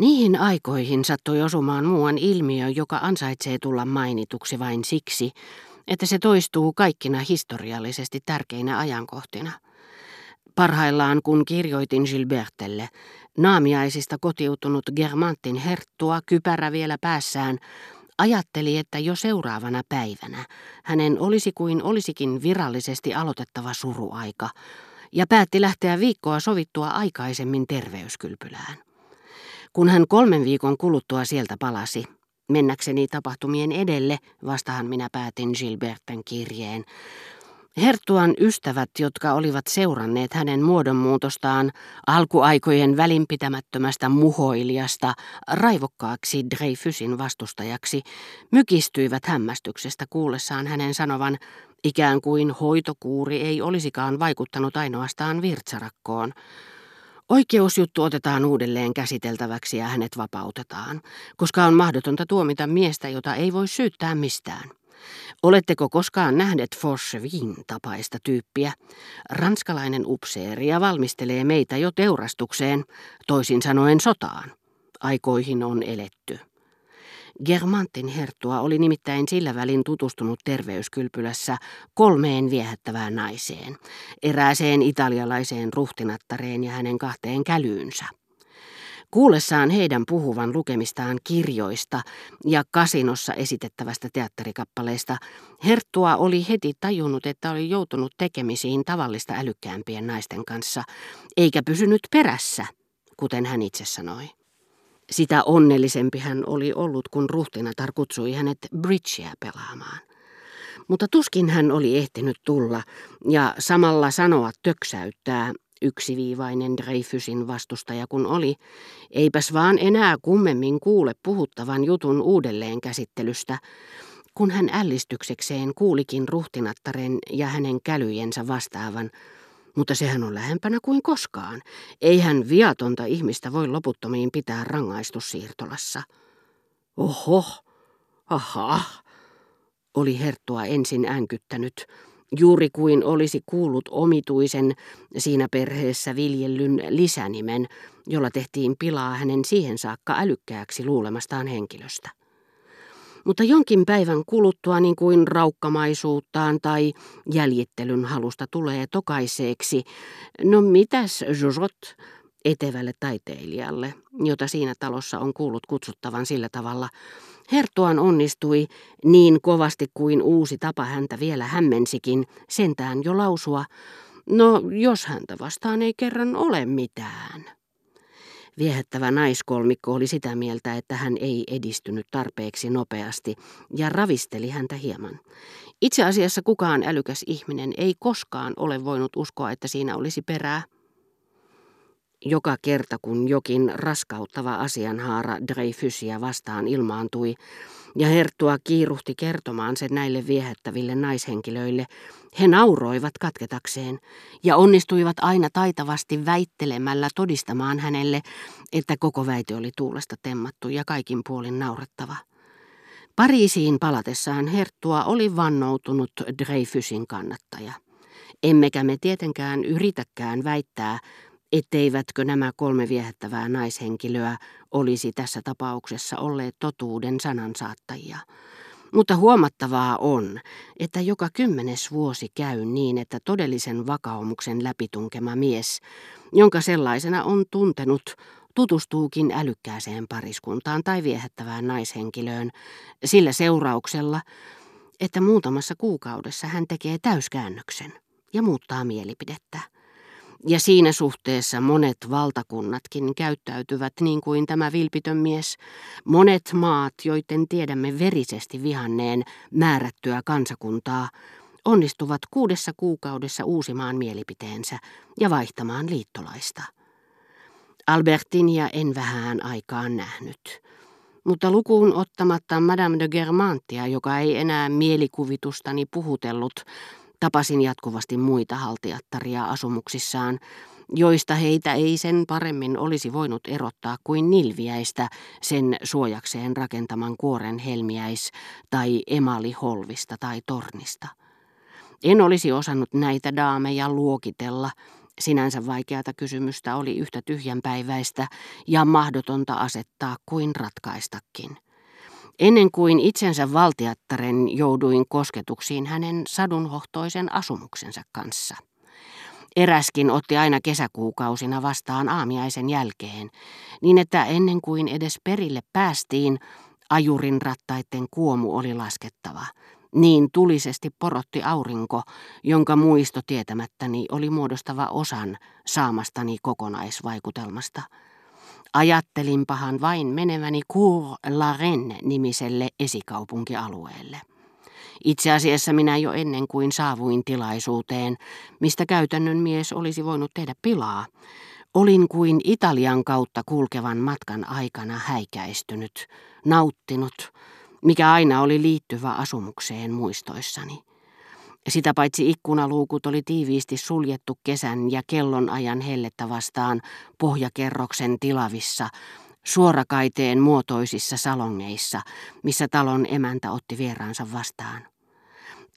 Niihin aikoihin sattui osumaan muuan ilmiö, joka ansaitsee tulla mainituksi vain siksi, että se toistuu kaikkina historiallisesti tärkeinä ajankohtina. Parhaillaan kun kirjoitin Gilbertelle, naamiaisista kotiutunut Guermantin herttua kypärä vielä päässään, ajatteli, että jo seuraavana päivänä hänen olisi kuin olisikin virallisesti aloitettava suruaika ja päätti lähteä viikkoa sovittua aikaisemmin terveyskylpylään. Kun hän 3 viikon kuluttua sieltä palasi, mennäkseni tapahtumien edelle, vastahan minä päätin Gilberten kirjeen. Herttuan ystävät, jotka olivat seuranneet hänen muodonmuutostaan alkuaikojen välinpitämättömästä muhoilijasta raivokkaaksi Dreyfusin vastustajaksi, mykistyivät hämmästyksestä kuullessaan hänen sanovan, ikään kuin hoitokuuri ei olisikaan vaikuttanut ainoastaan virtsarakkoon. Oikeusjuttu otetaan uudelleen käsiteltäväksi ja hänet vapautetaan, koska on mahdotonta tuomita miestä, jota ei voi syyttää mistään. Oletteko koskaan nähneet Forchevin tapaista tyyppiä? Ranskalainen upseeri ja valmistelee meitä jo teurastukseen, toisin sanoen sotaan. Aikoihin on eletty. Guermantin herttua oli nimittäin sillä välin tutustunut terveyskylpylässä 3 viehättävään naiseen, erääseen italialaiseen ruhtinattareen ja hänen 2 kälyynsä. Kuullessaan heidän puhuvan lukemistaan kirjoista ja kasinossa esitettävästä teatterikappaleesta, herttua oli heti tajunnut, että oli joutunut tekemisiin tavallista älykkäämpien naisten kanssa, eikä pysynyt perässä, kuten hän itse sanoi. Sitä onnellisempi hän oli ollut, kun ruhtinatar kutsui hänet bridgeä pelaamaan. Mutta tuskin hän oli ehtinyt tulla ja samalla sanoa töksäyttää, yksiviivainen Dreyfusin vastustaja kun oli, eipäs vaan enää kummemmin kuule puhuttavan jutun uudelleenkäsittelystä, kun hän ällistyksekseen kuulikin ruhtinattaren ja hänen kälyjensä vastaavan, mutta sehän on lähempänä kuin koskaan. Eihän viatonta ihmistä voi loputtomiin pitää rangaistussiirtolassa. Oho, aha, oli herttua ensin äänkyttänyt, juuri kuin olisi kuullut omituisen siinä perheessä viljellyn lisänimen, jolla tehtiin pilaa hänen siihen saakka älykkääksi luulemastaan henkilöstä. Mutta jonkin päivän kuluttua niin kuin raukkamaisuuttaan tai jäljittelyn halusta tulee tokaiseeksi, no mitäs Josot, etevälle taiteilijalle, jota siinä talossa on kuullut kutsuttavan sillä tavalla, herttuaan onnistui niin kovasti kuin uusi tapa häntä vielä hämmensikin sentään jo lausua, no jos häntä vastaan ei kerran ole mitään. Viehättävä naiskolmikko oli sitä mieltä, että hän ei edistynyt tarpeeksi nopeasti ja ravisteli häntä hieman. Itse asiassa kukaan älykäs ihminen ei koskaan ole voinut uskoa, että siinä olisi perää. Joka kerta, kun jokin raskauttava asianhaara Dreyfusia vastaan ilmaantui ja herttua kiiruhti kertomaan sen näille viehättäville naishenkilöille, he nauroivat katketakseen ja onnistuivat aina taitavasti väittelemällä todistamaan hänelle, että koko väite oli tuulesta temmattu ja kaikin puolin naurettava. Pariisiin palatessaan herttua oli vannoutunut Dreyfusin kannattaja. Emmekä me tietenkään yritäkään väittää, etteivätkö nämä 3 viehättävää naishenkilöä olisi tässä tapauksessa olleet totuuden sanansaattajia. Mutta huomattavaa on, että joka 10. vuosi käy niin, että todellisen vakaumuksen läpitunkema mies, jonka sellaisena on tuntenut, tutustuukin älykkääseen pariskuntaan tai viehättävään naishenkilöön sillä seurauksella, että muutamassa kuukaudessa hän tekee täyskäännöksen ja muuttaa mielipidettä. Ja siinä suhteessa monet valtakunnatkin käyttäytyvät niin kuin tämä vilpitön mies, monet maat, joiden tiedämme verisesti vihanneen määrättyä kansakuntaa, onnistuvat 6 kuukaudessa uusimaan mielipiteensä ja vaihtamaan liittolaista. Albertinia en vähään aikaan nähnyt, mutta lukuun ottamatta Madame de Guermantia, joka ei enää mielikuvitustani puhutellut, tapasin jatkuvasti muita haltijattaria asumuksissaan, joista heitä ei sen paremmin olisi voinut erottaa kuin nilviäistä sen suojakseen rakentaman kuoren helmiäis- tai emaliholvista tai tornista. En olisi osannut näitä daameja luokitella Sinänsä vaikeata kysymystä oli yhtä tyhjänpäiväistä ja mahdotonta asettaa kuin ratkaistakin. Ennen kuin itsensä valtiattaren jouduin kosketuksiin hänen sadunhohtoisen asumuksensa kanssa. Eräskin otti aina kesäkuukausina vastaan aamiaisen jälkeen, niin että ennen kuin edes perille päästiin, ajurin rattaiden kuomu oli laskettava. Niin tulisesti porotti aurinko, jonka muisto tietämättäni oli muodostava osan saamastani kokonaisvaikutelmasta. Ajattelinpahan vain meneväni Cours la Reine -nimiselle esikaupunkialueelle. Itse asiassa minä jo ennen kuin saavuin tilaisuuteen, mistä käytännön mies olisi voinut tehdä pilaa, olin kuin Italian kautta kulkevan matkan aikana häikäistynyt, nauttinut, mikä aina oli liittyvä asumukseen muistoissani. Sitä paitsi ikkunaluukut oli tiiviisti suljettu kesän ja kellonajan hellettä vastaan pohjakerroksen tilavissa, suorakaiteen muotoisissa salongeissa, missä talon emäntä otti vieraansa vastaan.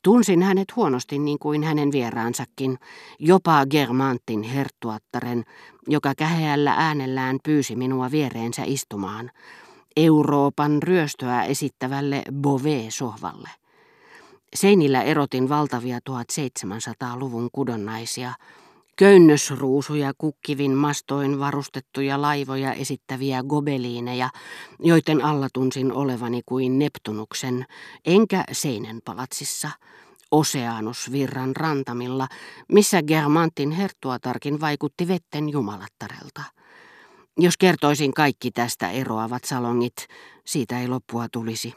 Tunsin hänet huonosti niin kuin hänen vieraansakin, jopa Guermantesin herttuattaren, joka käheällä äänellään pyysi minua viereensä istumaan, Euroopan ryöstöä esittävälle Beauvais-sohvalle. Seinillä erotin valtavia 1700-luvun kudonnaisia, köynnösruusuja kukkivin mastoin varustettuja laivoja esittäviä gobeliineja, joiden alla tunsin olevani kuin Neptunuksen, enkä Seinen palatsissa, Oseaanusvirran rantamilla, missä Guermantesin herttuatarkin vaikutti vetten jumalattarelta. Jos kertoisin kaikki tästä eroavat salongit, siitä ei loppua tulisi.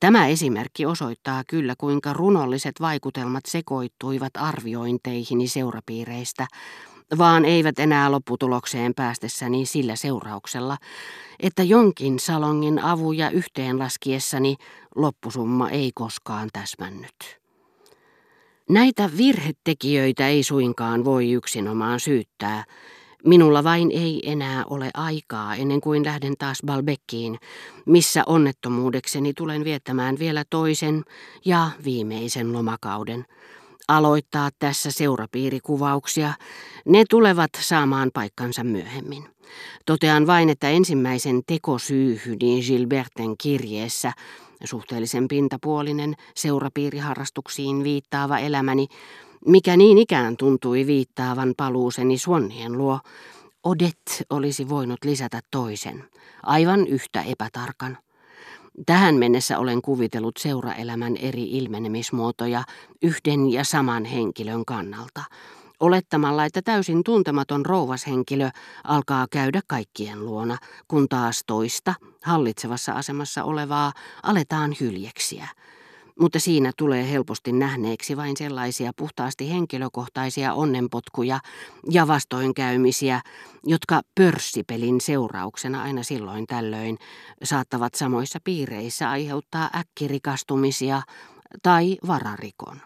Tämä esimerkki osoittaa kyllä, kuinka runolliset vaikutelmat sekoittuivat arviointeihini seurapiireistä, vaan eivät enää lopputulokseen päästessäni sillä seurauksella, että jonkin salongin avuja yhteenlaskiessani loppusumma ei koskaan täsmännyt. Näitä virhetekijöitä ei suinkaan voi yksinomaan syyttää. Minulla vain ei enää ole aikaa ennen kuin lähden taas Balbeckiin, missä onnettomuudekseni tulen viettämään vielä toisen ja viimeisen lomakauden. Aloittaa tässä seurapiirikuvauksia. Ne tulevat saamaan paikkansa myöhemmin. Totean vain, että ensimmäisen tekosyyhyni Gilberten kirjeessä, suhteellisen pintapuolinen seurapiiriharrastuksiin viittaava elämäni, mikä niin ikään tuntui viittaavan paluuseni Suonnien luo, Odette olisi voinut lisätä toisen, aivan yhtä epätarkan. Tähän mennessä olen kuvitellut seuraelämän eri ilmenemismuotoja yhden ja saman henkilön kannalta, olettamalla, että täysin tuntematon rouvashenkilö alkaa käydä kaikkien luona, kun taas toista, hallitsevassa asemassa olevaa, aletaan hyljeksiä. Mutta siinä tulee helposti nähneeksi vain sellaisia puhtaasti henkilökohtaisia onnenpotkuja ja vastoinkäymisiä, jotka pörssipelin seurauksena aina silloin tällöin saattavat samoissa piireissä aiheuttaa äkkirikastumisia tai vararikon.